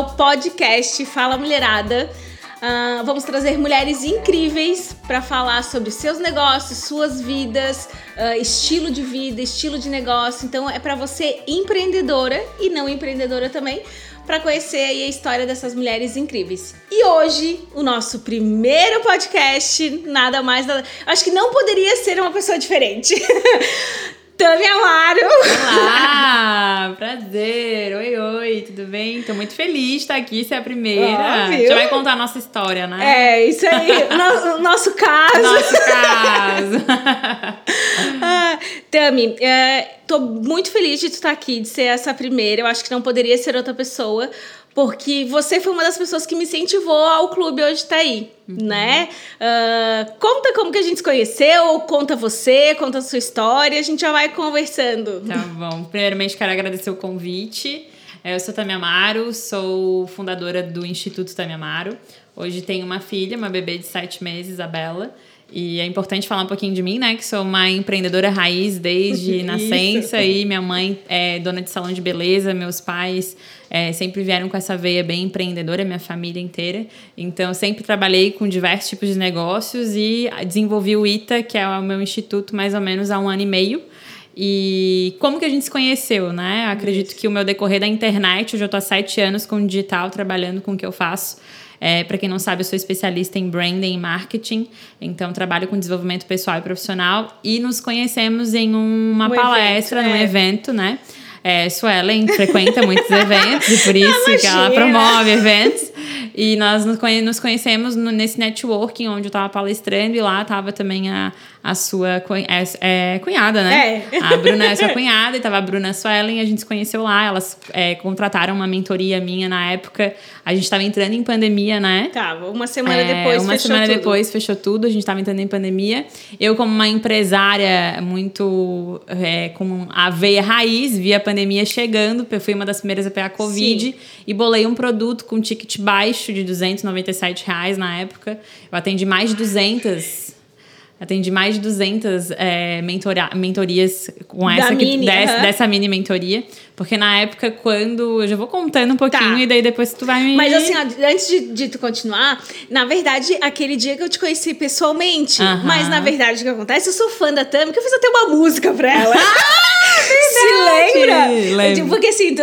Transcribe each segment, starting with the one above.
ao podcast Fala Mulherada. Vamos trazer mulheres incríveis para falar sobre seus negócios, suas vidas, estilo de vida, estilo de negócio. Então é para você empreendedora e não empreendedora também, para conhecer aí a história dessas mulheres incríveis. E hoje, o nosso primeiro podcast, nada mais... Acho que não poderia ser uma pessoa diferente. Tami Amaro! Olá! Prazer! Oi, oi! Tudo bem? Tô muito feliz de estar aqui, você é a primeira. Oh, já vai contar a nossa história, né? É, isso aí! Nosso caso! Nosso caso! Tami, tô muito feliz de tu estar aqui, de ser essa primeira. Eu acho que não poderia ser outra pessoa, porque você foi uma das pessoas que me incentivou ao clube hoje tá aí, né? Conta como que a gente se conheceu, conta você, conta a sua história, a gente já vai conversando. Tá bom. Primeiramente, quero agradecer o convite. Eu sou Tami Amaro, sou fundadora do Instituto Tami Amaro. Hoje tenho uma filha, uma bebê de 7 meses, a Bela. E é importante falar um pouquinho de mim, né? Que sou uma empreendedora raiz desde nascença. E minha mãe é dona de salão de beleza. Meus pais sempre vieram com essa veia bem empreendedora, minha família inteira. Então, sempre trabalhei com diversos tipos de negócios e desenvolvi o ITA, que é o meu instituto, mais ou menos há 1 ano e meio. E como que a gente se conheceu, né? Eu acredito que o meu decorrer da internet, hoje eu tô há 7 anos com o digital, trabalhando com o que eu faço. Para quem não sabe, eu sou especialista em branding e marketing, então trabalho com desenvolvimento pessoal e profissional, e nos conhecemos em uma palestra, num evento, né? Suelen frequenta muitos eventos, e por isso que ela promove eventos. E nós nos conhecemos nesse networking onde eu estava palestrando, e lá estava também a sua cunhada, né? A Bruna é sua cunhada, e tava a Bruna e a Suelen, e a gente se conheceu lá. Elas contrataram uma mentoria minha na época. A gente tava entrando em pandemia, né? Tava, uma semana depois fechou tudo, a gente tava entrando em pandemia. Eu, como uma empresária muito com a veia raiz, vi a pandemia chegando, eu fui uma das primeiras a pegar a Covid. Sim. E bolei um produto com ticket baixo de R$297 na época. Eu atendi mais de 200... Atendi mais de 200 mentorias com dessa mini mentoria. Porque na época, quando... Eu já vou contando um pouquinho, tá. E daí depois tu vai me... Mas assim, antes de tu continuar... Na verdade, aquele dia que eu te conheci pessoalmente... Uh-huh. Mas na verdade, o que acontece? Eu sou fã da Tami, que eu fiz até uma música pra ela. Se lembra? Lembro. Porque assim,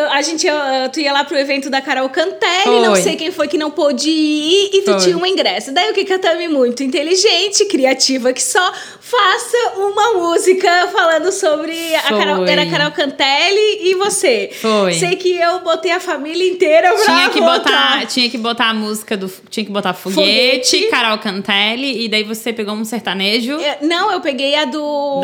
tu ia lá pro evento da Carol Cantelli... Foi. Não sei quem foi que não pôde ir... E tu foi. Tinha um ingresso. Daí o que a Tami, muito inteligente, criativa... Que só faça uma música falando sobre era a Carol Cantelli e você. Foi. Sei que eu botei a família inteira pra tinha que botar a música do... Tinha que botar Foguete, Carol Cantelli, e daí você pegou um sertanejo. Não, eu peguei a do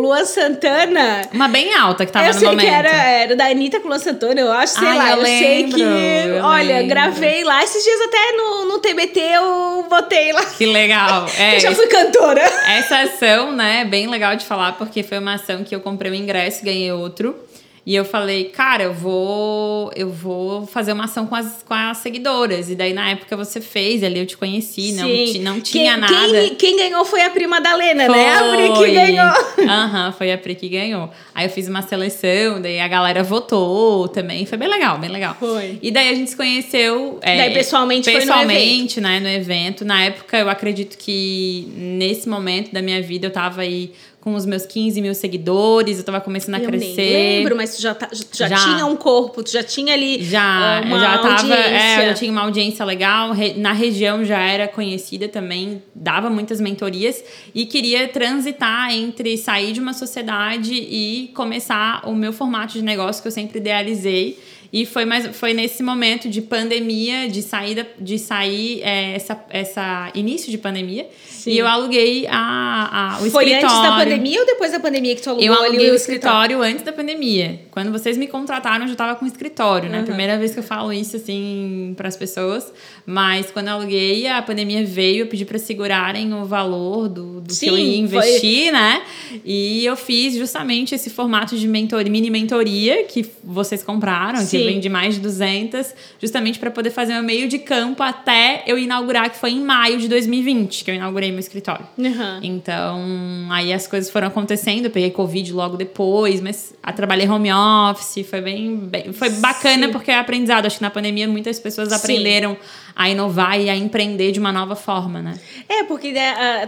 Luan Santana. Uma bem alta que tava no momento. Eu sei que era da Anitta com o Luan Santana, eu acho, sei lá. Eu lembro. Gravei lá. Esses dias até no TBT eu botei lá. Que legal. Eu já fui cantora. Essa ação, né, é bem legal de falar, porque foi uma ação que eu comprei um ingresso, ganhei outro. E eu falei, cara, eu vou fazer uma ação com as seguidoras. E daí, na época, você fez ali, eu te conheci, não tinha nada. Quem ganhou foi a prima da Lena, foi, né? A Pri que ganhou. Aham, foi a Pri que ganhou. Aí eu fiz uma seleção, daí a galera votou também. Foi bem legal, bem legal. Foi. E daí a gente se conheceu... daí pessoalmente foi no evento. Né, no evento. Na época, eu acredito que nesse momento da minha vida, eu tava aí... Com os meus 15 mil seguidores, eu tava começando a crescer. Nem lembro, mas tu já tinha um corpo, tu já tinha ali eu já tinha uma audiência legal, na região já era conhecida também, dava muitas mentorias e queria transitar entre sair de uma sociedade e começar o meu formato de negócio que eu sempre idealizei. E foi nesse momento de pandemia, de sair início de pandemia. Sim. E eu aluguei o escritório. Foi antes da pandemia ou depois da pandemia que tu alugou? Eu aluguei ali o escritório antes da pandemia. Quando vocês me contrataram, eu já estava com o escritório, né? Uhum. Primeira vez que eu falo isso, assim, para as pessoas. Mas quando eu aluguei, a pandemia veio, eu pedi para segurarem o valor do que eu ia investir, né? E eu fiz justamente esse formato de mini mentoria que vocês compraram, que vende mais de 200, justamente para poder fazer meu meio de campo até eu inaugurar, que foi em maio de 2020, que eu inaugurei meu escritório. Uhum. Então, aí as coisas foram acontecendo, eu peguei Covid logo depois, mas trabalhei home office, foi bem foi bacana, porque é aprendizado. Acho que na pandemia muitas pessoas aprenderam a inovar e a empreender de uma nova forma, né? É, porque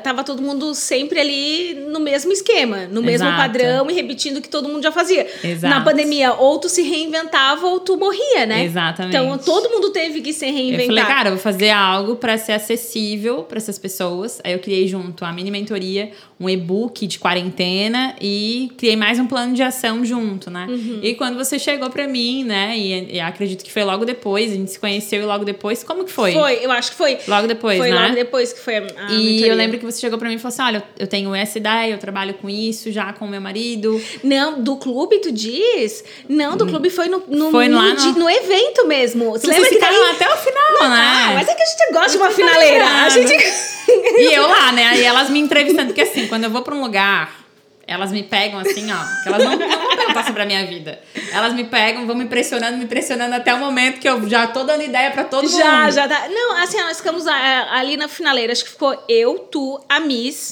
tava todo mundo sempre ali no mesmo esquema, no mesmo padrão e repetindo o que todo mundo já fazia. Exato. Na pandemia, ou tu se reinventava ou tu morria, né? Exatamente. Então, todo mundo teve que se reinventar. Eu falei, cara, eu vou fazer algo para ser acessível para essas pessoas. Aí eu criei junto a mini mentoria, um e-book de quarentena e criei mais um plano de ação junto, né? Uhum. E quando você chegou pra mim, né? E acredito que foi logo depois, a gente se conheceu e logo depois, como que foi? Foi, eu acho que foi. Logo depois, foi, né? Foi logo depois que foi a mentoria. Eu lembro que você chegou pra mim e falou assim, olha, eu tenho essa ideia, eu trabalho com isso já com o meu marido. Não, do clube, tu diz? Não, do clube foi no evento mesmo. Você lembra que daí... até o final, não, né? Ah, mas é que a gente gosta de uma finaleira. A gente... E eu lá, né? E elas me entrevistando, porque assim, quando eu vou pra um lugar... Elas me pegam assim, ó. Porque elas não perguntam sobre a minha vida. Elas me pegam, vão me pressionando até o momento que eu já tô dando ideia pra todo mundo. Já tá. Não, assim, nós ficamos ali na finaleira. Acho que ficou eu, tu, a Miss,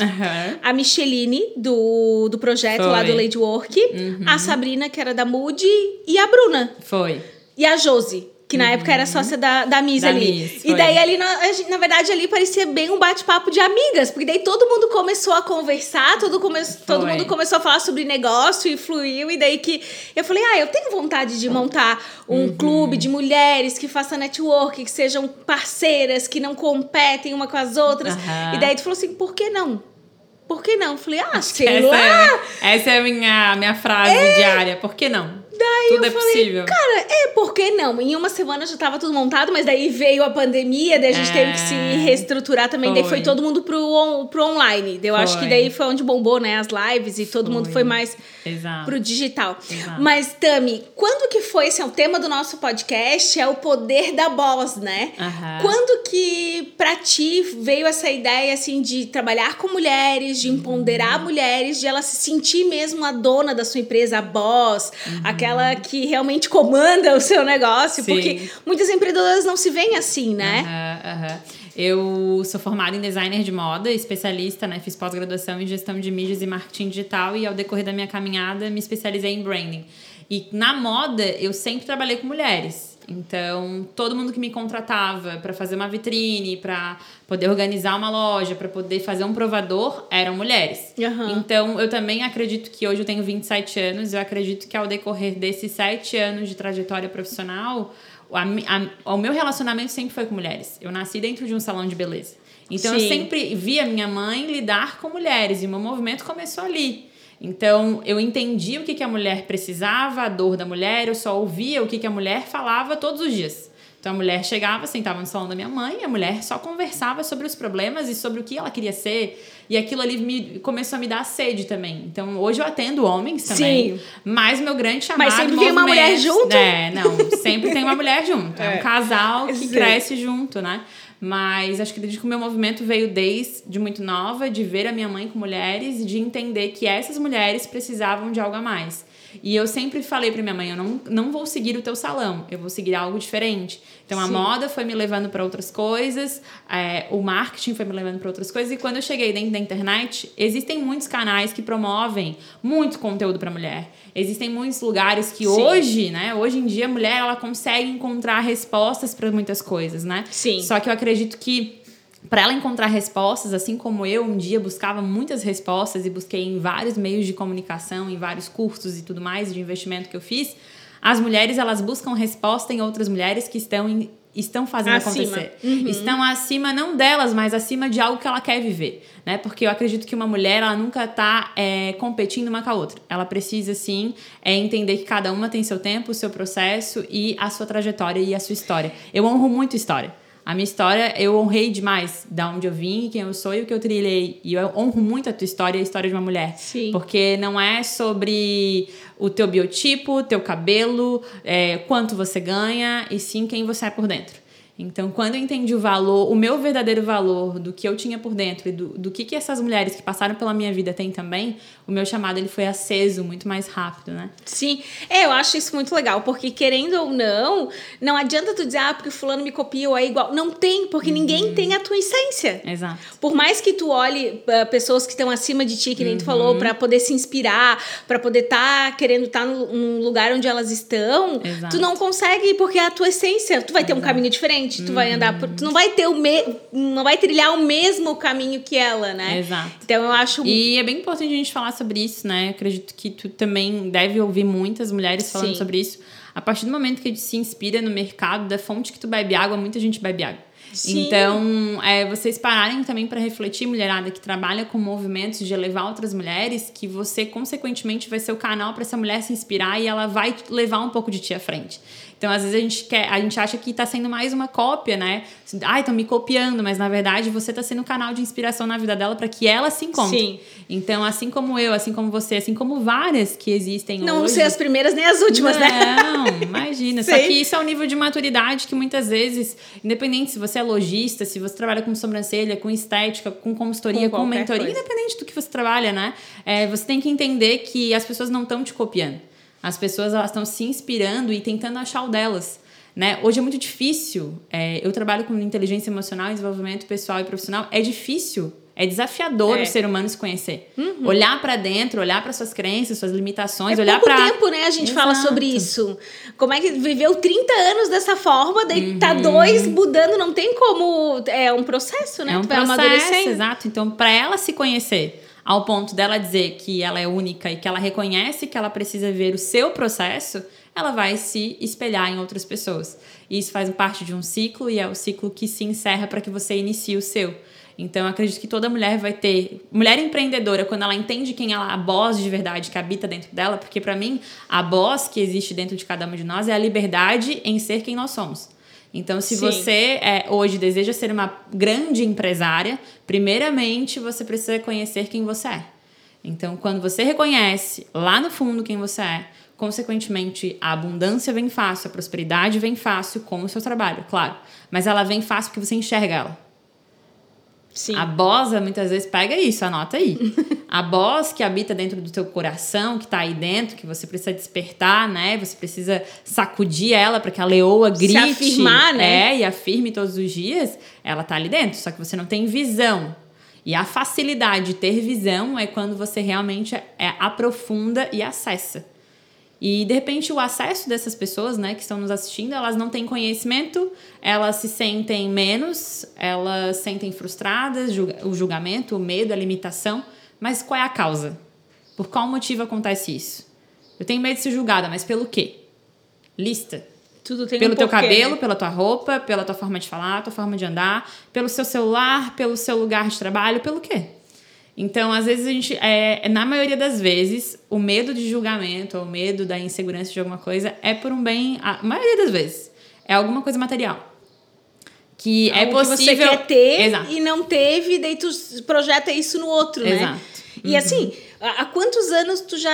a Micheline do projeto lá do Lady Work, a Sabrina, que era da Moody, e a Bruna. Foi. E a Josi, que na época era sócia da Miss ali. Miss, e daí ali, na verdade, ali parecia bem um bate-papo de amigas, porque daí todo mundo começou a conversar, todo mundo começou a falar sobre negócio e fluiu, e daí que eu falei, eu tenho vontade de montar um clube de mulheres que faça network, que sejam parceiras, que não competem uma com as outras. Uhum. E daí tu falou assim, por que não? Por que não? Eu falei, sei lá! Essa é a minha frase diária, por que não? Daí tudo eu falei, possível. Cara, por que não? Em uma semana já tava tudo montado, mas daí veio a pandemia, daí a gente teve que se reestruturar também, daí foi todo mundo pro online. Eu acho que daí foi onde bombou, né, as lives e todo mundo foi mais pro digital. Exato. Mas, Tami, quando que foi, esse é o tema do nosso podcast, é o poder da voz, né? Uhum. Quando que pra ti veio essa ideia, assim, de trabalhar com mulheres, de empoderar mulheres, de ela se sentir mesmo a dona da sua empresa, a boss, aquela que realmente comanda o seu negócio, porque muitas empreendedoras não se veem assim, né? Eu sou formada em designer de moda, especialista, né? Fiz pós-graduação em gestão de mídias e marketing digital e ao decorrer da minha caminhada me especializei em branding. E na moda eu sempre trabalhei com mulheres. Então, todo mundo que me contratava para fazer uma vitrine, para poder organizar uma loja, para poder fazer um provador, eram mulheres. Uhum. Então, eu também acredito que hoje eu tenho 27 anos, eu acredito que ao decorrer desses 7 anos de trajetória profissional, o meu relacionamento sempre foi com mulheres. Eu nasci dentro de um salão de beleza. Então, eu sempre via minha mãe lidar com mulheres e o meu movimento começou ali. Então, eu entendi o que a mulher precisava, a dor da mulher, eu só ouvia o que a mulher falava todos os dias. Então, a mulher chegava, sentava no salão da minha mãe, e a mulher só conversava sobre os problemas e sobre o que ela queria ser. E aquilo ali começou a me dar sede também. Então, hoje eu atendo homens também. Sim. Mas o meu grande chamado... Mas sempre tem uma mulher junto? É, não. Sempre tem uma mulher junto. É um casal que cresce junto, né? Mas acho que o meu movimento veio desde muito nova, de ver a minha mãe com mulheres e de entender que essas mulheres precisavam de algo a mais. E eu sempre falei pra minha mãe, eu não vou seguir o teu salão, eu vou seguir algo diferente. Então a moda foi me levando pra outras coisas, o marketing foi me levando pra outras coisas. E quando eu cheguei dentro da internet, existem muitos canais que promovem muito conteúdo pra mulher. Existem muitos lugares que hoje, né? Hoje em dia a mulher, ela consegue encontrar respostas pra muitas coisas, né? Sim. Só que eu acredito que para ela encontrar respostas, assim como eu um dia buscava muitas respostas e busquei em vários meios de comunicação, em vários cursos e tudo mais, de investimento que eu fiz, as mulheres, elas buscam resposta em outras mulheres que estão fazendo acontecer. Uhum. Estão acima, não delas, mas acima de algo que ela quer viver, né? Porque eu acredito que uma mulher, ela nunca tá competindo uma com a outra. Ela precisa, sim, entender que cada uma tem seu tempo, o seu processo e a sua trajetória e a sua história. Eu honro muito história. A minha história, eu honrei demais da onde eu vim, quem eu sou e o que eu trilhei. E eu honro muito a tua história e a história de uma mulher. Sim. Porque não é sobre o teu biotipo, teu cabelo, quanto você ganha, e sim quem você é por dentro. Então, quando eu entendi o valor, o meu verdadeiro valor do que eu tinha por dentro e do que essas mulheres que passaram pela minha vida têm também, o meu chamado ele foi aceso muito mais rápido, né? Sim, eu acho isso muito legal, porque querendo ou não, não adianta tu dizer, porque fulano me copiou, é igual. Não tem, porque ninguém tem a tua essência. Exato. Por mais que tu olhe pessoas que estão acima de ti, que nem tu falou, pra poder se inspirar, pra poder estar num lugar onde elas estão, Exato. Tu não consegue, porque é a tua essência. Tu vai ter um caminho diferente. Tu vai andar por, tu não vai ter não vai trilhar o mesmo caminho que ela, né? Exato. Então eu acho, e é bem importante a gente falar sobre isso, né? Eu acredito que tu também deve ouvir muitas mulheres falando Sim. sobre isso. A partir do momento que a gente se inspira no mercado, da fonte que tu bebe água, muita gente bebe água. Sim. Então, vocês pararem também para refletir, mulherada que trabalha com movimentos de elevar outras mulheres, que você, consequentemente, vai ser o canal para essa mulher se inspirar e ela vai levar um pouco de ti à frente. Então, às vezes, a gente acha que tá sendo mais uma cópia, né? Ai, estão me copiando, mas, na verdade, você tá sendo um canal de inspiração na vida dela para que ela se encontre. Sim. Então, assim como eu, assim como você, assim como várias que existem hoje... Não ser as primeiras nem as últimas, né? Não, imagina. Sim. Só que isso é um nível de maturidade que, muitas vezes, independente se você é lojista, se você trabalha com sobrancelha, com estética, com consultoria, com mentoria, coisa. Independente do que você trabalha, né? Você tem que entender que as pessoas não estão te copiando. As pessoas, elas estão se inspirando e tentando achar o delas, né? Hoje é muito difícil. Eu trabalho com inteligência emocional, desenvolvimento pessoal e profissional. É difícil, é desafiador o ser humano se conhecer. Uhum. Olhar pra dentro, olhar pra suas crenças, suas limitações, olhar pra... É pouco tempo, né? A gente Exato. Fala sobre isso. Como é que viveu 30 anos dessa forma, daí tá 2 mudando, não tem como... É um processo, né? É um processo, exato. Então, pra ela se conhecer... ao ponto dela dizer que ela é única e que ela reconhece que ela precisa ver o seu processo, ela vai se espelhar em outras pessoas. E isso faz parte de um ciclo, e é o ciclo que se encerra para que você inicie o seu. Então, eu acredito que toda mulher vai ter... Mulher empreendedora, quando ela entende quem ela é, a voz de verdade que habita dentro dela, porque, para mim, a voz que existe dentro de cada uma de nós é a liberdade em ser quem nós somos. Então, se Sim. você hoje deseja ser uma grande empresária, primeiramente você precisa conhecer quem você é. Então, quando você reconhece lá no fundo quem você é, consequentemente a abundância vem fácil, a prosperidade vem fácil com o seu trabalho, claro. Mas ela vem fácil porque você enxerga ela. Sim. A bosa, muitas vezes, pega isso, anota aí. A bosa que habita dentro do teu coração, que tá aí dentro, que você precisa despertar, né? Você precisa sacudir ela para que a leoa grite. Se afirmar, né? E afirme todos os dias, ela tá ali dentro. Só que você não tem visão. E a facilidade de ter visão é quando você realmente aprofunda e acessa. E, de repente, o acesso dessas pessoas, né, que estão nos assistindo, elas não têm conhecimento, elas se sentem menos, elas se sentem frustradas, o julgamento, o medo, a limitação. Mas qual é a causa? Por qual motivo acontece isso? Eu tenho medo de ser julgada, mas pelo quê? Lista. Tudo tem um porquê. Pelo teu cabelo, pela tua roupa, pela tua forma de falar, tua forma de andar, pelo seu celular, pelo seu lugar de trabalho, pelo quê? Então, às vezes, a gente, na maioria das vezes, o medo de julgamento ou o medo da insegurança de alguma coisa é por um bem... A maioria das vezes, é alguma coisa material. Que é possível... que você quer ter Exato. E não teve, daí tu projeta isso no outro, Exato. Né? E assim, há quantos anos tu já...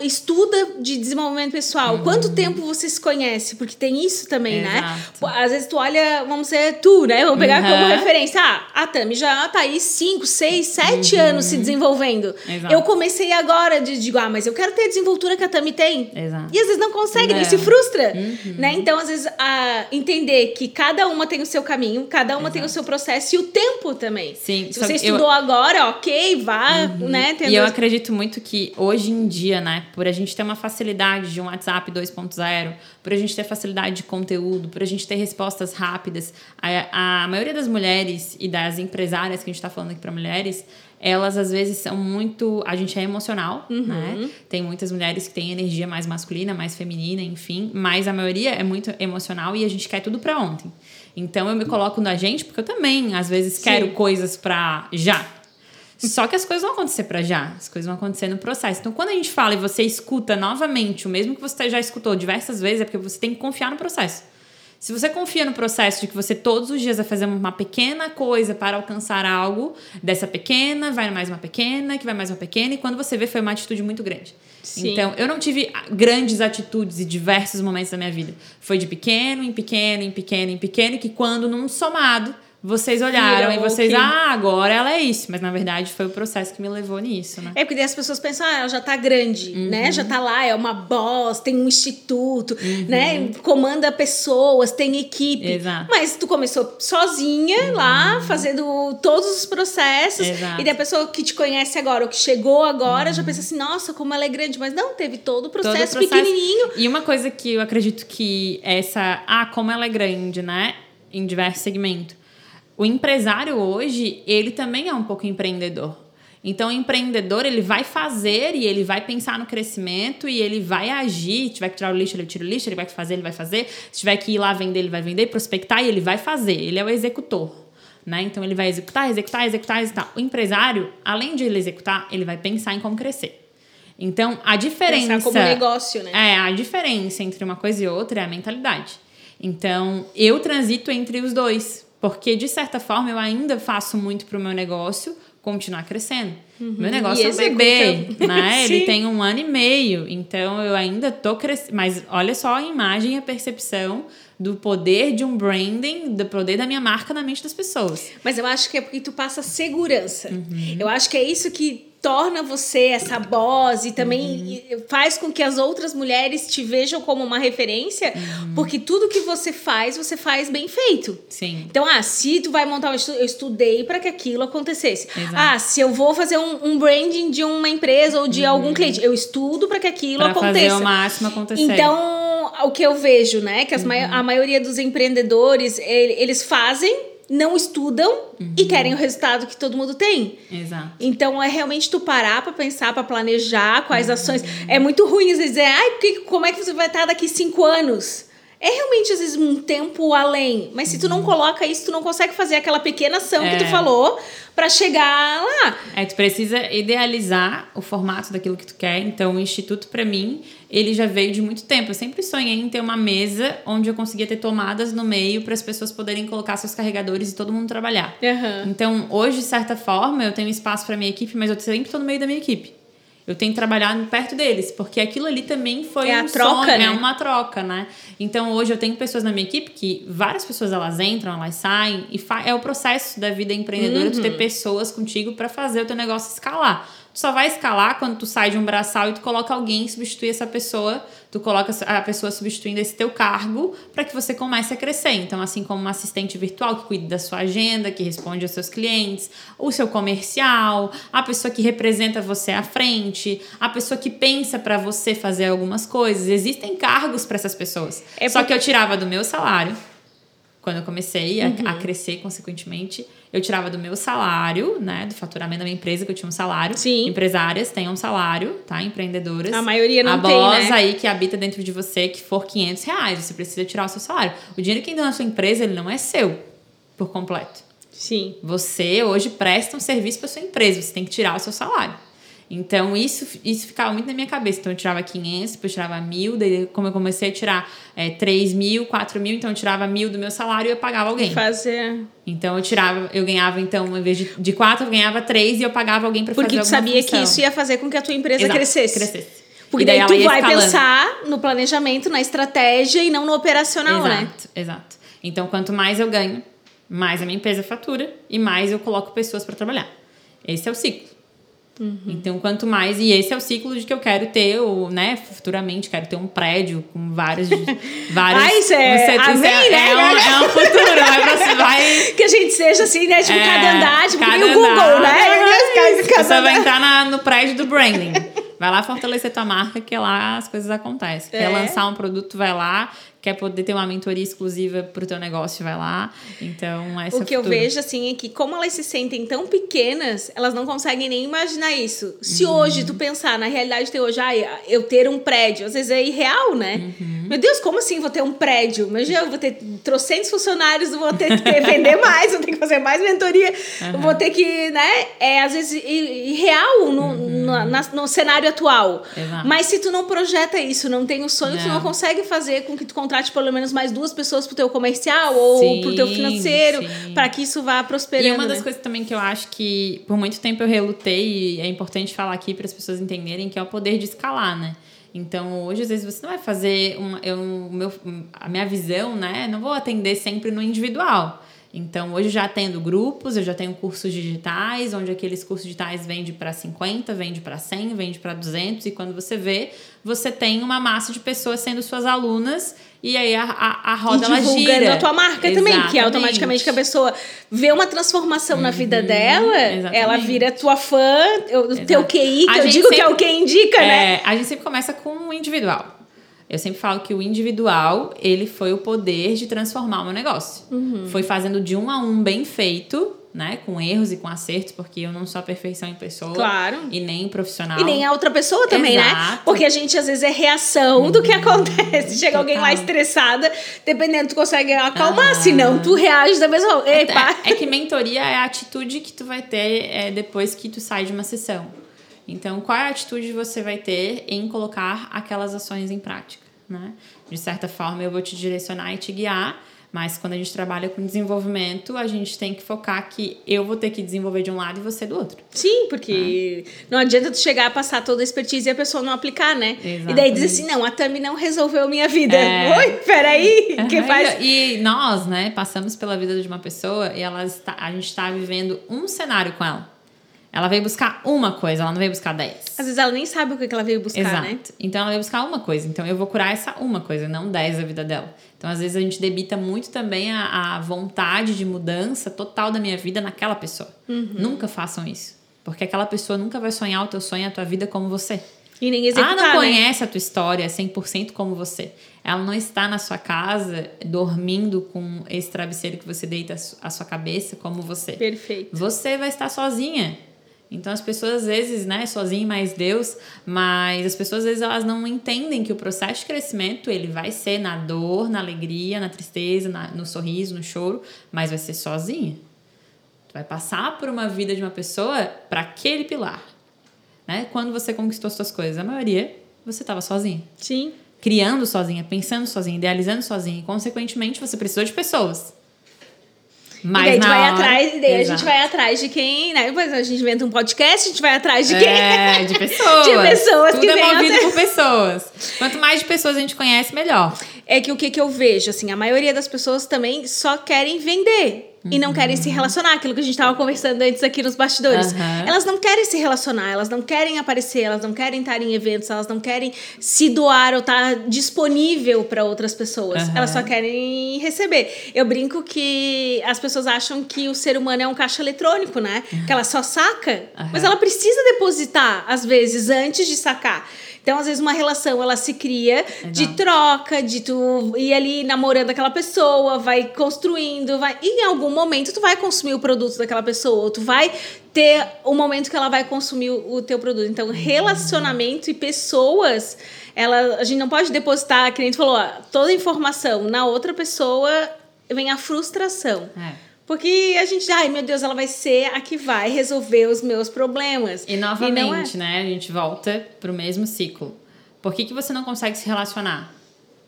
estuda de desenvolvimento pessoal. Quanto tempo você se conhece? Porque tem isso também, Exato. Né? Às vezes tu olha, vamos ser tu, né? Vamos pegar como referência. A Tami já tá aí 5, 6, 7 anos se desenvolvendo. Exato. Eu comecei agora digo, mas eu quero ter a desenvoltura que a Tami tem. Exato. E às vezes não consegue, nem se frustra. Né? Então, às vezes, entender que cada uma tem o seu caminho, cada uma Exato. Tem o seu processo e o tempo também. Sim. Se você estudou agora, ok, vá, né? E eu acredito muito que hoje em dia, né? Por a gente ter uma facilidade de um WhatsApp 2.0, por a gente ter facilidade de conteúdo, por a gente ter respostas rápidas, a maioria das mulheres e das empresárias que a gente está falando aqui para mulheres, elas às vezes são muito... A gente é emocional, né? Tem muitas mulheres que têm energia mais masculina, mais feminina, enfim, mas a maioria é muito emocional e a gente quer tudo para ontem. Então eu me coloco na gente porque eu também às vezes Sim. quero coisas para já. Só que as coisas vão acontecer pra já. As coisas vão acontecer no processo. Então, quando a gente fala e você escuta novamente o mesmo que você já escutou diversas vezes, é porque você tem que confiar no processo. Se você confia no processo de que você todos os dias vai fazer uma pequena coisa para alcançar algo, dessa pequena, vai mais uma pequena, que vai mais uma pequena, e quando você vê, foi uma atitude muito grande. Sim. Então, eu não tive grandes atitudes em diversos momentos da minha vida. Foi de pequeno, em pequeno, em pequeno, em pequeno, que quando num somado, vocês olharam e vocês, agora ela é isso. Mas, na verdade, foi o processo que me levou nisso, né? É, porque as pessoas pensam, ela já tá grande, uhum, né? Já tá lá, é uma boss, tem um instituto, uhum, né? Comanda pessoas, tem equipe. Exato. Mas tu começou sozinha, uhum, lá, fazendo todos os processos. Exato. E daí a pessoa que te conhece agora, ou que chegou agora, uhum, já pensa assim, nossa, como ela é grande. Mas não, teve todo o processo pequenininho. E uma coisa que eu acredito que essa... como ela é grande, né? Em diversos segmentos. O empresário hoje, ele também é um pouco empreendedor. Então, o empreendedor, ele vai fazer e ele vai pensar no crescimento e ele vai agir. Se tiver que tirar o lixo, ele tira o lixo, ele vai fazer, ele vai fazer. Se tiver que ir lá vender, ele vai vender, prospectar e ele vai fazer. Ele é o executor, né? Então, ele vai executar. O empresário, além de ele executar, ele vai pensar em como crescer. Então, a diferença... Pensar como negócio, né? A diferença entre uma coisa e outra é a mentalidade. Então, eu transito entre os dois. Porque, de certa forma, eu ainda faço muito pro meu negócio continuar crescendo. Uhum. Meu negócio é um bebê, né? Ele tem 1 ano e meio. Então, eu ainda tô crescendo. Mas olha só a imagem e a percepção do poder de um branding, do poder da minha marca na mente das pessoas. Mas eu acho que é porque tu passa segurança. Uhum. Eu acho que é isso que torna você essa boss e também, uhum, faz com que as outras mulheres te vejam como uma referência, uhum, porque tudo que você faz bem feito. Sim. Então, se tu vai montar um estudo, eu estudei para que aquilo acontecesse. Exato. Se eu vou fazer um branding de uma empresa ou de, uhum, algum cliente, eu estudo para que aquilo aconteça. Fazer o máximo acontecer. Então, o que eu vejo, né, que a maioria dos empreendedores, eles fazem, não estudam, uhum, e querem o resultado que todo mundo tem. Exato. Então, é realmente tu parar pra pensar, pra planejar quais, uhum, ações. É muito ruim às vezes dizer, como é que você vai estar daqui 5 anos? É realmente, às vezes, um tempo além. Mas, uhum, se tu não coloca isso, tu não consegue fazer aquela pequena ação que tu falou pra chegar lá. Tu precisa idealizar o formato daquilo que tu quer. Então, o Instituto, pra mim, ele já veio de muito tempo. Eu sempre sonhei em ter uma mesa onde eu conseguia ter tomadas no meio para as pessoas poderem colocar seus carregadores e todo mundo trabalhar. Uhum. Então, hoje, de certa forma, eu tenho espaço para minha equipe, mas eu sempre estou no meio da minha equipe. Eu tenho que trabalhar perto deles, porque aquilo ali também foi troca, né? É uma troca, né? Então, hoje eu tenho pessoas na minha equipe que várias pessoas, elas entram, elas saem, e é o processo da vida empreendedora, uhum, tu ter pessoas contigo para fazer o teu negócio escalar. Tu só vai escalar quando tu sai de um braçal e tu coloca alguém e substitui essa pessoa, tu coloca a pessoa substituindo esse teu cargo para que você comece a crescer. Então, assim como uma assistente virtual que cuida da sua agenda, que responde aos seus clientes, o seu comercial, a pessoa que representa você à frente, a pessoa que pensa para você fazer algumas coisas. Existem cargos para essas pessoas. Só que eu tirava do meu salário, quando eu comecei a crescer, consequentemente... Eu tirava do meu salário, né? Do faturamento da minha empresa, que eu tinha um salário. Sim. Empresárias têm um salário, tá? Empreendedoras. A maioria não tem, né? A boss aí que habita dentro de você, que for R$500, você precisa tirar o seu salário. O dinheiro que entra na sua empresa, ele não é seu por completo. Sim. Você hoje presta um serviço para sua empresa, você tem que tirar o seu salário. Então, isso ficava muito na minha cabeça. Então, eu tirava 500, depois eu tirava 1.000. Daí, como eu comecei a tirar 3.000, 4.000, então eu tirava 1.000 do meu salário e eu pagava alguém. Então, eu ganhava, então, em vez de 4, eu ganhava 3 e eu pagava alguém pra fazer alguma função. Porque tu sabia que isso ia fazer com que a tua empresa crescesse. Porque daí tu vai pensar no planejamento, na estratégia e não no operacional, né? Exato. Então, quanto mais eu ganho, mais a minha empresa fatura e mais eu coloco pessoas pra trabalhar. Esse é o ciclo. Uhum. Então, quanto mais... E esse é o ciclo de que eu quero ter, né? Futuramente, quero ter um prédio com vários é um futuro. Que a gente seja assim, né? Tipo, cada andar, tipo, e o Google, né? Você vai entrar no prédio do branding. Vai lá fortalecer tua marca, que lá as coisas acontecem. Quer lançar um produto, vai lá. Quer poder ter uma mentoria exclusiva pro teu negócio, vai lá. Então, essa é o que eu vejo, assim, é que como elas se sentem tão pequenas, elas não conseguem nem imaginar isso. Se hoje tu pensar na realidade de hoje, eu ter um prédio, às vezes é irreal, né? Uhum. Meu Deus, como assim vou ter um prédio? Imagina, eu vou ter 300 funcionários, vou ter que vender mais, vou ter que fazer mais mentoria, vou ter que, né? É, às vezes, irreal no cenário atual. Exato. Mas se tu não projeta isso, não tem o sonho, tu não consegue fazer com que tu contrate pelo menos mais duas pessoas pro teu comercial ou sim, pro teu financeiro, para que isso vá prosperando. E uma das coisas também que eu acho que por muito tempo eu relutei, e é importante falar aqui para as pessoas entenderem, que é o poder de escalar, né? Então, hoje, às vezes, você não vai fazer a minha visão, né? Não vou atender sempre no individual. Então, hoje eu já atendo grupos, eu já tenho cursos digitais, onde aqueles cursos digitais vende para 50, vende para 100, vende para 200, e quando você vê, você tem uma massa de pessoas sendo suas alunas, e aí a roda ela gira. E divulgando a tua marca. Exatamente. Também, que é automaticamente que a pessoa vê uma transformação na vida dela, exatamente. Ela vira tua fã, o teu QI, que eu digo sempre, que é o que indica, né? A gente sempre começa com o individual. Eu sempre falo que o individual, ele foi o poder de transformar o meu negócio. Uhum. Foi fazendo de um a um bem feito, né? Com erros e com acertos, porque eu não sou a perfeição em pessoa. Claro. E nem profissional. E nem a outra pessoa também, exato, né? Porque a gente, às vezes, é reação do que acontece. Chega total. Alguém lá estressada, dependendo, tu consegue acalmar. Se não, tu reage da mesma... Epa. É que mentoria é a atitude que tu vai ter depois que tu sai de uma sessão. Então, qual é a atitude que você vai ter em colocar aquelas ações em prática, né? De certa forma, eu vou te direcionar e te guiar, mas quando a gente trabalha com desenvolvimento, a gente tem que focar que eu vou ter que desenvolver de um lado e você do outro. Sim, porque não adianta tu chegar a passar toda a expertise e a pessoa não aplicar, né? Exatamente. E daí diz assim, não, a Tami não resolveu minha vida. Oi, peraí, quem faz? E nós, né, passamos pela vida de uma pessoa e a gente está vivendo um cenário com ela. Ela veio buscar uma coisa, ela não veio buscar 10. Às vezes ela nem sabe o que ela veio buscar, exato, né? Então ela veio buscar uma coisa. Então eu vou curar essa uma coisa, não 10 da vida dela. Então às vezes a gente debita muito também a vontade de mudança total da minha vida naquela pessoa. Uhum. Nunca façam isso. Porque aquela pessoa nunca vai sonhar o teu sonho, a tua vida como você. E nem executar, ela não conhece, né, a tua história 100% como você. Ela não está na sua casa dormindo com esse travesseiro que você deita a sua cabeça como você. Perfeito. Você vai estar sozinha. Então as pessoas às vezes, né, sozinho mais Deus, mas as pessoas às vezes elas não entendem que o processo de crescimento ele vai ser na dor, na alegria, na tristeza, no sorriso, no choro, mas vai ser sozinha. Tu vai passar por uma vida de uma pessoa para aquele pilar, né? Quando você conquistou suas coisas, a maioria você estava sozinha. Sim. Criando sozinha, pensando sozinha, idealizando sozinha, e consequentemente você precisou de pessoas. Mas e daí, a gente vai atrás de quem, né? Depois a gente inventa um podcast, a gente vai atrás de quem? De pessoas. De pessoas. Tudo que vem. Tudo é movido por pessoas. Quanto mais de pessoas a gente conhece, melhor. É que o que eu vejo, assim, a maioria das pessoas também só querem vender. E não querem se relacionar, aquilo que a gente estava conversando antes aqui nos bastidores. Uhum. Elas não querem se relacionar, elas não querem aparecer, elas não querem estar em eventos, elas não querem se doar ou estar disponível para outras pessoas. Uhum. Elas só querem receber. Eu brinco que as pessoas acham que o ser humano é um caixa eletrônico, né? Uhum. Que ela só saca, uhum, mas ela precisa depositar, às vezes, antes de sacar. Então, às vezes, uma relação, ela se cria de troca, de tu ir ali namorando aquela pessoa, vai construindo, e em algum momento tu vai consumir o produto daquela pessoa, ou tu vai ter o momento que ela vai consumir o teu produto. Então, relacionamento e pessoas, a gente não pode depositar, que nem tu falou, toda a informação na outra pessoa, vem a frustração. É. Porque a gente, ai meu Deus, ela vai ser a que vai resolver os meus problemas. E novamente, né, a gente volta pro mesmo ciclo. Por que você não consegue se relacionar?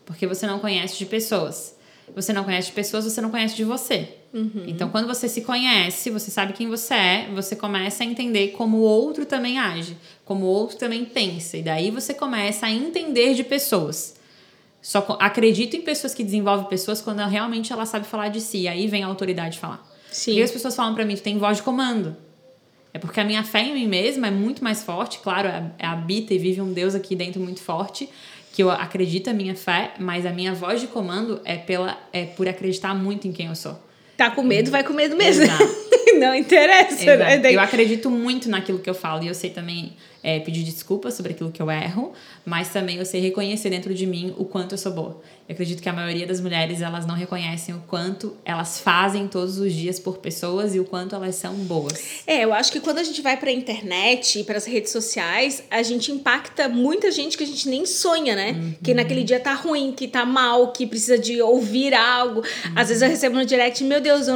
Porque você não conhece de pessoas. Você não conhece de pessoas, você não conhece de você. Uhum. Então, quando você se conhece, você sabe quem você é, você começa a entender como o outro também age, como o outro também pensa. E daí você começa a entender de pessoas. Só acredito em pessoas que desenvolvem pessoas quando realmente ela sabe falar de si. Aí vem a autoridade falar. Sim. E as pessoas falam pra mim, tu tem voz de comando. É porque a minha fé em mim mesma é muito mais forte. Claro, habita e vive um Deus aqui dentro muito forte, que eu acredito a minha fé, mas a minha voz de comando é por acreditar muito em quem eu sou. Tá com medo, vai com medo mesmo. Não interessa. Exato. Né? Eu acredito muito naquilo que eu falo. E eu sei também pedir desculpas sobre aquilo que eu erro. Mas também eu sei reconhecer dentro de mim o quanto eu sou boa. Eu acredito que a maioria das mulheres, elas não reconhecem o quanto elas fazem todos os dias por pessoas e o quanto elas são boas. Eu acho que quando a gente vai pra internet e pras redes sociais, a gente impacta muita gente que a gente nem sonha, né? Uhum. Que naquele dia tá ruim, que tá mal, que precisa de ouvir algo. Uhum. Às vezes eu recebo no direct, meu Deus,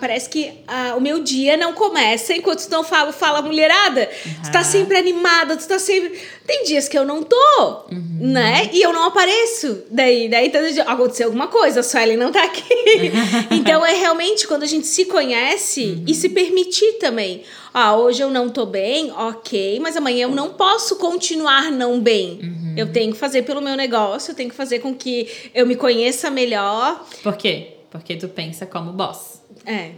parece que o meu meu dia não começa enquanto tu não fala, fala mulherada. Uhum. Tu tá sempre animada, tu tá sempre... Tem dias que eu não tô, uhum, né? E eu não apareço. Daí todo dia aconteceu alguma coisa, só ele não tá aqui. Então, é realmente quando a gente se conhece, uhum, e se permitir também. Ah, hoje eu não tô bem, ok, mas amanhã eu não posso continuar não bem. Uhum. Eu tenho que fazer pelo meu negócio, eu tenho que fazer com que eu me conheça melhor. Por quê? Porque tu pensa como boss. É.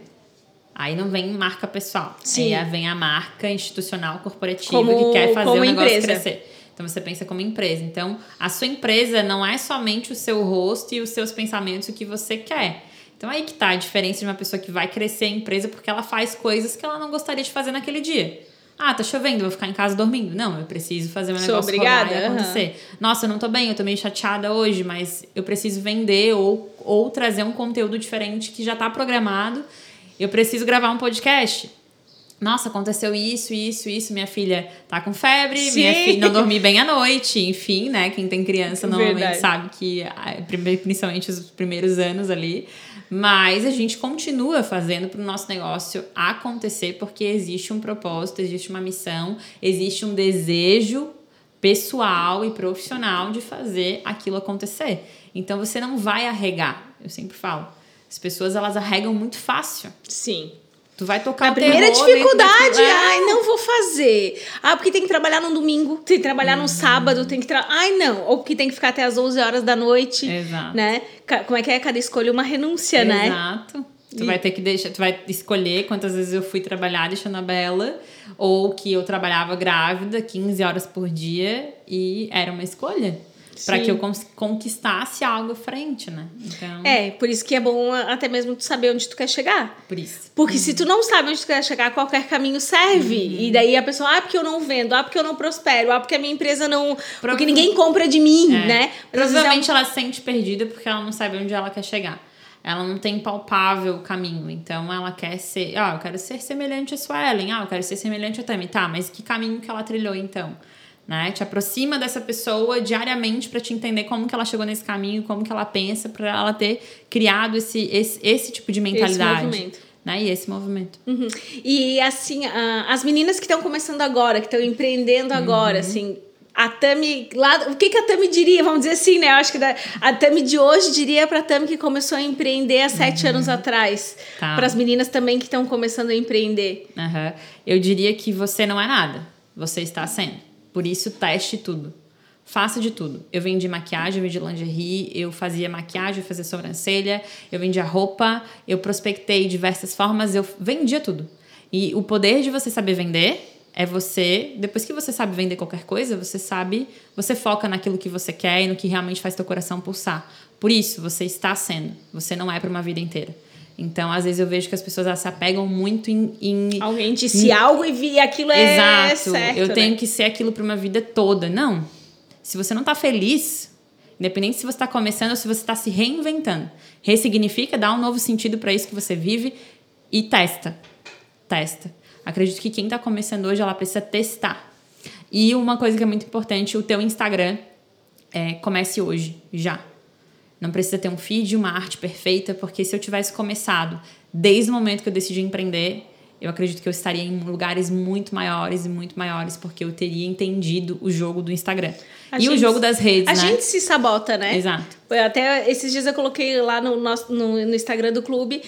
Aí não vem marca pessoal. Sim. Aí vem a marca institucional, corporativa, que quer fazer o negócio crescer. Então você pensa como empresa. Então a sua empresa não é somente o seu rosto e os seus pensamentos, o que você quer. Então aí que tá a diferença de uma pessoa que vai crescer a empresa porque ela faz coisas que ela não gostaria de fazer naquele dia. Ah, tá chovendo, vou ficar em casa dormindo. Não, eu preciso fazer meu negócio rolar e acontecer. Uhum. Nossa, eu não tô bem, eu tô meio chateada hoje, mas eu preciso vender ou trazer um conteúdo diferente que já tá programado. Eu preciso gravar um podcast. Nossa, aconteceu isso. Minha filha tá com febre, sim, minha filha não dormi bem à noite. Enfim, né? Quem tem criança normalmente sabe que, principalmente os primeiros anos ali... Mas a gente continua fazendo para o nosso negócio acontecer porque existe um propósito, existe uma missão, existe um desejo pessoal e profissional de fazer aquilo acontecer. Então você não vai arregar, eu sempre falo. As pessoas, elas arregam muito fácil. Sim. Tu vai tocar na primeira dificuldade, ai, não vou fazer. Ah, porque tem que trabalhar num domingo, tem que trabalhar num sábado, tem que ai, não, ou porque tem que ficar até às 11 horas da noite. Exato. Né? Como é que é? Cada escolha uma renúncia, exato, né? Exato. Tu vai ter que deixar, tu vai escolher quantas vezes eu fui trabalhar deixando a Bela, ou que eu trabalhava grávida 15 horas por dia e era uma escolha. Pra que eu conquistasse algo à frente, né? Então... É, por isso que é bom até mesmo tu saber onde tu quer chegar. Por isso. Porque, uhum, se tu não sabe onde tu quer chegar, qualquer caminho serve. Uhum. E daí a pessoa, porque eu não vendo, porque eu não prospero, porque a minha empresa não... Porque ninguém compra de mim, né? Provavelmente ela se sente perdida porque ela não sabe onde ela quer chegar. Ela não tem palpável caminho. Então ela quer ser... Ah, eu quero ser semelhante à Suelen. Ah, eu quero ser semelhante à Tami. Tá, mas que caminho que ela trilhou então? Né? Te aproxima dessa pessoa diariamente para te entender como que ela chegou nesse caminho, como que ela pensa, para ela ter criado esse tipo de mentalidade. Esse movimento. Né? E esse movimento. Uhum. E assim, as meninas que estão começando agora, que estão empreendendo agora, uhum, assim... A Tami, o que a Tami diria? Vamos dizer assim, né? Eu acho que a Tami de hoje diria pra Tami que começou a empreender há 7 anos atrás. Tá. Para as meninas também que estão começando a empreender. Uhum. Eu diria que você não é nada. Você está sendo. Por isso, teste tudo. Faça de tudo. Eu vendi maquiagem, eu vendi lingerie, eu fazia maquiagem, eu fazia sobrancelha, eu vendia roupa, eu prospectei diversas formas, eu vendia tudo. E o poder de você saber vender é você... Depois que você sabe vender qualquer coisa, você foca naquilo que você quer e no que realmente faz teu coração pulsar. Por isso, você está sendo. Você não é para uma vida inteira. Então, às vezes, eu vejo que as pessoas se apegam muito em... Alguém disse algo e aquilo é certo. Exato. Eu tenho que ser aquilo para uma vida toda. Não. Se você não está feliz, independente se você está começando ou se você está se reinventando, ressignifica, dá um novo sentido para isso que você vive e testa. Testa. Acredito que quem está começando hoje, ela precisa testar. E uma coisa que é muito importante, o teu Instagram comece hoje, já. Não precisa ter um feed, uma arte perfeita, porque se eu tivesse começado desde o momento que eu decidi empreender, eu acredito que eu estaria em lugares muito maiores, porque eu teria entendido o jogo do Instagram. O jogo das redes, né? A gente se sabota, né? Exato. Até esses dias eu coloquei lá no Instagram do clube,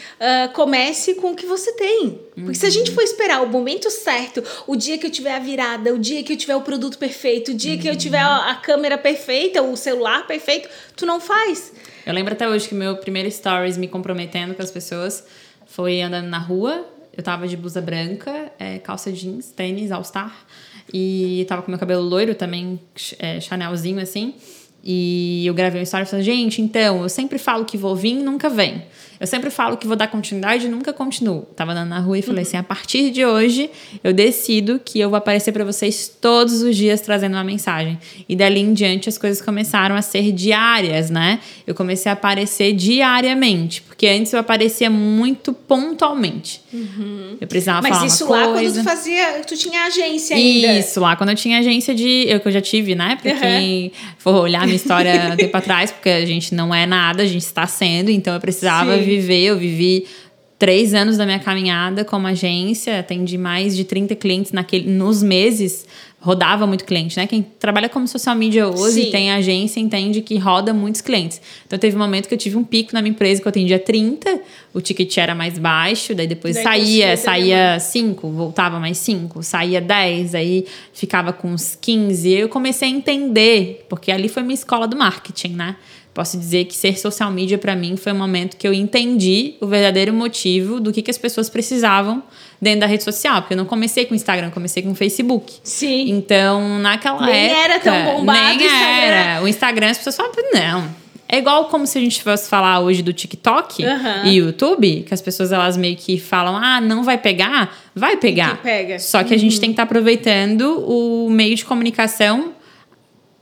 comece com o que você tem. Uhum. Porque se a gente for esperar o momento certo, o dia que eu tiver a virada, o dia que eu tiver o produto perfeito, o dia, uhum, que eu tiver a câmera perfeita, o celular perfeito, tu não faz. Eu lembro até hoje que meu primeiro stories me comprometendo com as pessoas foi andando na rua. Eu tava de blusa branca, calça jeans, tênis, All Star. E tava com meu cabelo loiro também, Chanelzinho assim. E eu gravei uma história falando, gente, então, eu sempre falo que vou vir e nunca vem. Eu sempre falo que vou dar continuidade e nunca continuo. Tava andando na rua e falei assim, a partir de hoje, eu decido que eu vou aparecer pra vocês todos os dias trazendo uma mensagem. E dali em diante, as coisas começaram a ser diárias, né? Eu comecei a aparecer diariamente. Porque antes eu aparecia muito pontualmente. Uhum. Eu precisava falar uma coisa. Mas isso lá quando tu tinha agência ainda. Isso, lá quando eu tinha agência que eu já tive, né? Pra quem for olhar minha história um tempo atrás, porque a gente não é nada, a gente está sendo, então eu precisava viver, eu vivi 3 anos da minha caminhada como agência, atendi mais de 30 clientes nos meses, rodava muito cliente, né? Quem trabalha como social media hoje e tem agência entende que roda muitos clientes. Então teve um momento que eu tive um pico na minha empresa que eu atendia 30, o ticket era mais baixo, daí depois saía 5, voltava mais 5, saía 10, aí ficava com uns 15. Eu comecei a entender, porque ali foi minha escola do marketing, né? Posso dizer que ser social media para mim foi um momento que eu entendi o verdadeiro motivo do que as pessoas precisavam dentro da rede social. Porque eu não comecei com o Instagram, comecei com o Facebook. Sim. Então, naquela época... Nem era tão bombado o Instagram. O Instagram, as pessoas falavam, não... É igual como se a gente fosse falar hoje do TikTok e YouTube, que as pessoas elas meio que falam, ah, não vai pegar? Vai pegar. Pega. Só que a gente tem que estar aproveitando o meio de comunicação...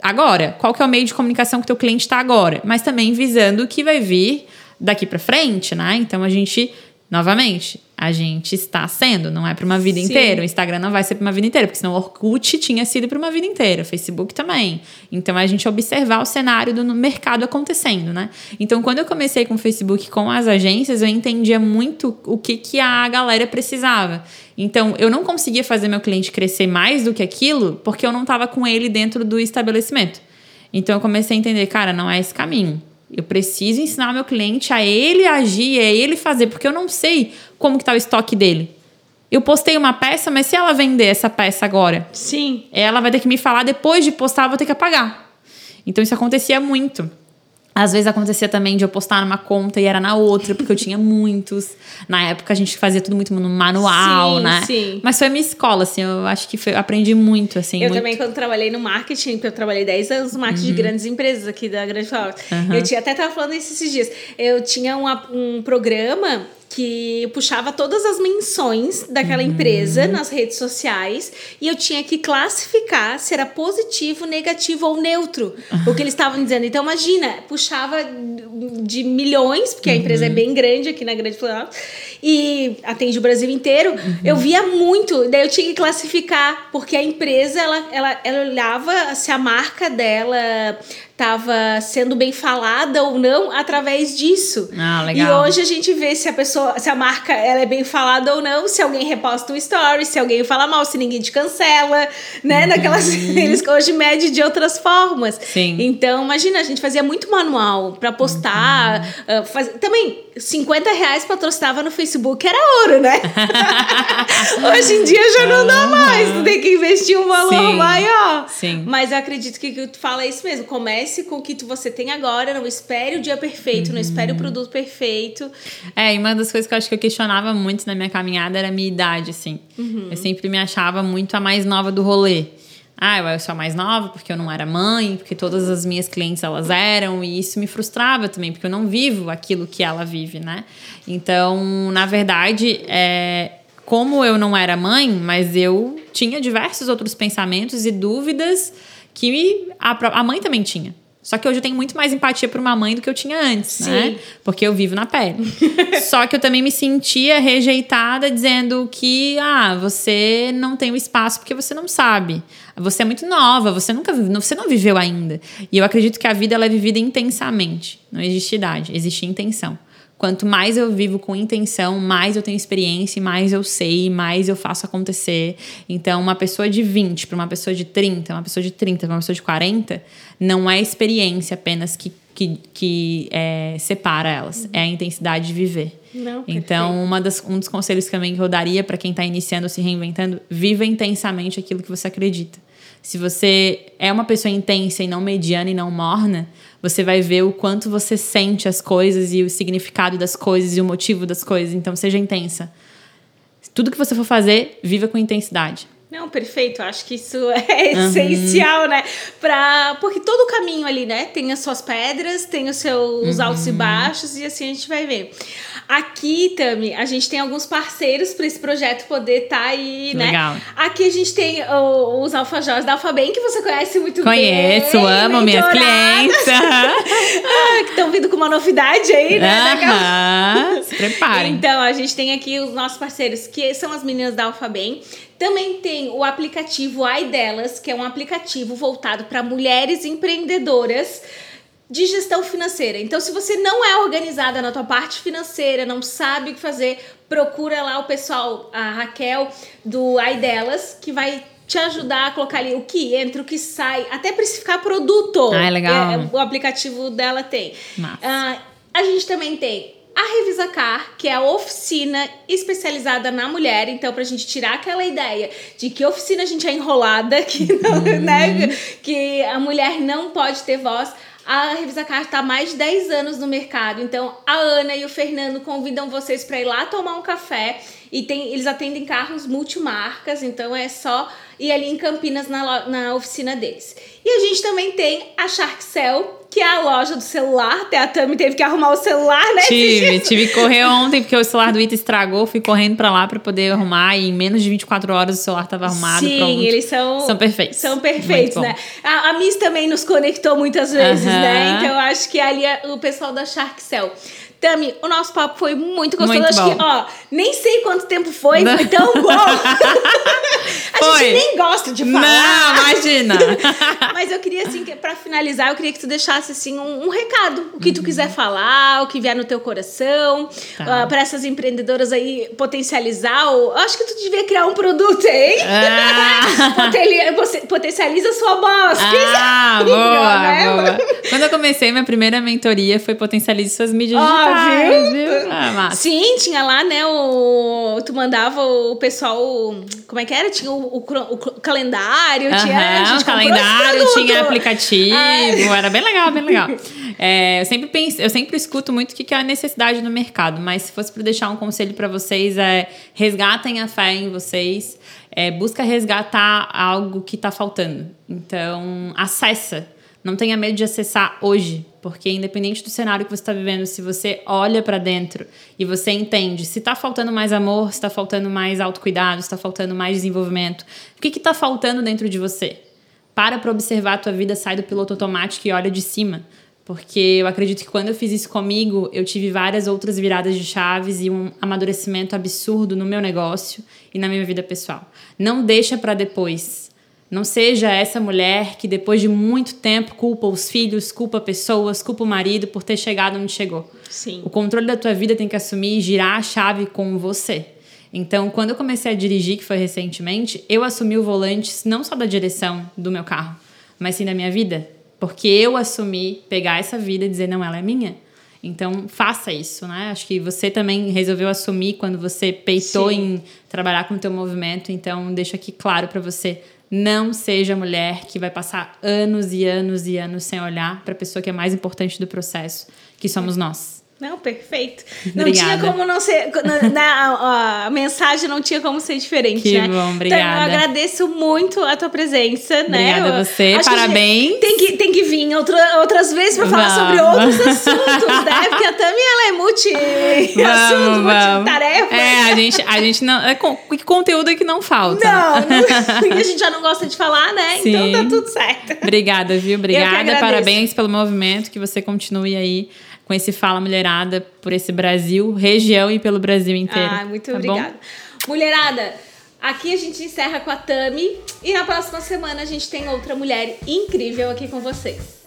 Agora, qual que é o meio de comunicação que o teu cliente está agora? Mas também visando o que vai vir daqui para frente, né? Então, a gente, novamente, a gente está sendo, não é para uma vida inteira. O Instagram não vai ser para uma vida inteira, porque senão o Orkut tinha sido para uma vida inteira, o Facebook também. Então, a gente observar o cenário do mercado acontecendo, né? Então, quando eu comecei com o Facebook, com as agências, eu entendia muito o que a galera precisava. Então, eu não conseguia fazer meu cliente crescer mais do que aquilo, porque eu não estava com ele dentro do estabelecimento. Então, eu comecei a entender, cara, não é esse caminho. Eu preciso ensinar meu cliente a ele agir, a ele fazer, porque eu não sei como que tá o estoque dele. Eu postei uma peça, mas se ela vender essa peça agora, ela vai ter que me falar depois de postar, eu vou ter que apagar. Então isso acontecia muito. Às vezes acontecia também de eu postar numa conta e era na outra, porque eu tinha muitos. Na época a gente fazia tudo muito no manual, né? Sim. Mas foi minha escola, assim, eu acho que foi, aprendi muito, assim. Eu também, quando trabalhei no marketing, porque eu trabalhei 10 anos no marketing de grandes empresas aqui da Grande Flora. Eu tinha, até tava falando isso esses dias, eu tinha um programa que puxava todas as menções daquela empresa nas redes sociais e eu tinha que classificar se era positivo, negativo ou neutro o que eles estavam dizendo. Então imagina, puxava de milhões, porque a empresa é bem grande aqui na Grande Florianópolis e atende o Brasil inteiro. Eu via muito, daí eu tinha que classificar, porque a empresa ela olhava se a marca dela estava sendo bem falada ou não através disso. Ah, legal. E hoje a gente vê se a pessoa, se a marca ela é bem falada ou não, se alguém reposta um story, se alguém fala mal, se ninguém te cancela, né? Naquelas, eles hoje medem de outras formas. Sim. Então, imagina, a gente fazia muito manual para postar. Também, R$50 patrocinava no Facebook, era ouro, né? Hoje em dia já não dá mais, tu tem que investir um valor maior. Sim. Mas eu acredito que tu fala isso mesmo, comece com o que você tem agora, não espere o dia perfeito, não espere o produto perfeito. É, e uma das coisas que eu acho que eu questionava muito na minha caminhada era a minha idade, assim. Eu sempre me achava muito a mais nova do rolê. Eu sou a mais nova porque eu não era mãe, porque todas as minhas clientes elas eram, e isso me frustrava também, porque eu não vivo aquilo que ela vive, né? Então, na verdade, como eu não era mãe, mas eu tinha diversos outros pensamentos e dúvidas que a mãe também tinha. Só que hoje eu tenho muito mais empatia por uma mãe do que eu tinha antes, né? Porque eu vivo na pele. Só que eu também me sentia rejeitada, dizendo que, você não tem o espaço porque você não sabe. Você é muito nova, você não viveu ainda. E eu acredito que a vida ela é vivida intensamente. Não existe idade, existe intenção. Quanto mais eu vivo com intenção, mais eu tenho experiência, mais eu sei, mais eu faço acontecer. Então, uma pessoa de 20 para uma pessoa de 30, para uma pessoa de 40, não é experiência apenas que separa elas. É a intensidade de viver. Não, então, um dos conselhos também que eu daria para quem está iniciando ou se reinventando, viva intensamente aquilo que você acredita. Se você é uma pessoa intensa e não mediana e não morna, você vai ver o quanto você sente as coisas e o significado das coisas e o motivo das coisas. Então, seja intensa. Tudo que você for fazer, viva com intensidade. Não, perfeito. Acho que isso é essencial, né? Porque todo o caminho ali, né? Tem as suas pedras, tem os seus altos e baixos, e assim a gente vai ver. Aqui, Tami, a gente tem alguns parceiros para esse projeto poder estar aí, né? Legal. Aqui a gente tem os alfajores da AlfaBem, que você conhece muito bem. Conheço, amo minhas clientes. Que estão vindo com uma novidade aí, né? Se preparem. Então, a gente tem aqui os nossos parceiros, que são as meninas da AlfaBem. Também tem o aplicativo Ai Delas, que é um aplicativo voltado para mulheres empreendedoras de gestão financeira. Então, se você não é organizada na tua parte financeira, não sabe o que fazer, procura lá o pessoal, a Raquel do Ai Delas, que vai te ajudar a colocar ali o que entra, o que sai, até precificar produto. Ah, é legal. O aplicativo dela tem. A gente também tem a Revisacar, que é a oficina especializada na mulher. Então, pra gente tirar aquela ideia de que oficina a gente é enrolada, que, não, né, que a mulher não pode ter voz, a Revisacar está há mais de 10 anos no mercado. Então, a Ana e o Fernando convidam vocês para ir lá tomar um café. E eles atendem carros multimarcas, então é só ir ali em Campinas na oficina deles. E a gente também tem a Shark Cell, que é a loja do celular. Até a Tami teve que arrumar o celular, né? Tive que correr ontem, porque o celular do ITA estragou. Fui correndo pra lá pra poder arrumar. E em menos de 24 horas o celular tava arrumado. Sim, pronto. Eles são perfeitos. São perfeitos, né? A Miss também nos conectou muitas vezes, né? Então eu acho que ali é o pessoal da Shark Cell. Tami, o nosso papo foi muito gostoso. Muito acho bom. Que, ó, nem sei quanto tempo foi, foi tão bom. A gente nem gosta de falar. Não, imagina. Mas eu queria, assim, pra finalizar, eu queria que tu deixasse, assim, um recado. O que tu quiser falar, o que vier no teu coração. Tá. Pra essas empreendedoras aí potencializar. Eu acho que tu devia criar um produto, hein? Potencializa sua voz. Boa. Quando eu comecei, minha primeira mentoria foi Potencialize Suas Mídias Digitais. Viu? Sim, tinha lá, né, tu mandava o pessoal, como é que era? Tinha o calendário, tinha... A gente calendário, tinha aplicativo, era bem legal. Eu sempre escuto muito o que é a necessidade do mercado, mas se fosse para deixar um conselho para vocês, resgatem a fé em vocês, busca resgatar algo que tá faltando. Então, acessa. Não tenha medo de acessar hoje, porque independente do cenário que você está vivendo, se você olha para dentro e você entende se está faltando mais amor, se está faltando mais autocuidado, se está faltando mais desenvolvimento, o que está faltando dentro de você? Para pra observar a tua vida, sai do piloto automático e olha de cima, porque eu acredito que quando eu fiz isso comigo, eu tive várias outras viradas de chaves e um amadurecimento absurdo no meu negócio e na minha vida pessoal. Não deixa para depois. Não seja essa mulher que depois de muito tempo culpa os filhos, culpa pessoas, culpa o marido por ter chegado onde chegou. Sim. O controle da tua vida tem que assumir e girar a chave com você. Então, quando eu comecei a dirigir, que foi recentemente, eu assumi o volante não só da direção do meu carro, mas sim da minha vida. Porque eu assumi pegar essa vida e dizer, não, ela é minha. Então, faça isso, né? Acho que você também resolveu assumir quando você peitou em trabalhar com o teu movimento. Então, deixo aqui claro para você, não seja a mulher que vai passar anos e anos e anos sem olhar para a pessoa que é mais importante do processo, que somos nós. Não, perfeito. Obrigada. Não tinha como não ser... A mensagem não tinha como ser diferente, que né? Que bom, obrigada. Então, eu agradeço muito a tua presença, né? Obrigada a você, parabéns. Que tem que vir outras vezes para falar sobre outros assuntos, né? Porque a Tami, ela é multi-assunto, multi-tarefa. A gente não... Conteúdo é que não falta. Não, a gente já não gosta de falar, né? Sim. Então, tá tudo certo. Obrigada, viu? Obrigada, parabéns pelo movimento, que você continue aí com esse Fala Mulherada por esse Brasil, região e pelo Brasil inteiro. Muito obrigada. Bom? Mulherada, aqui a gente encerra com a Tami e na próxima semana a gente tem outra mulher incrível aqui com vocês.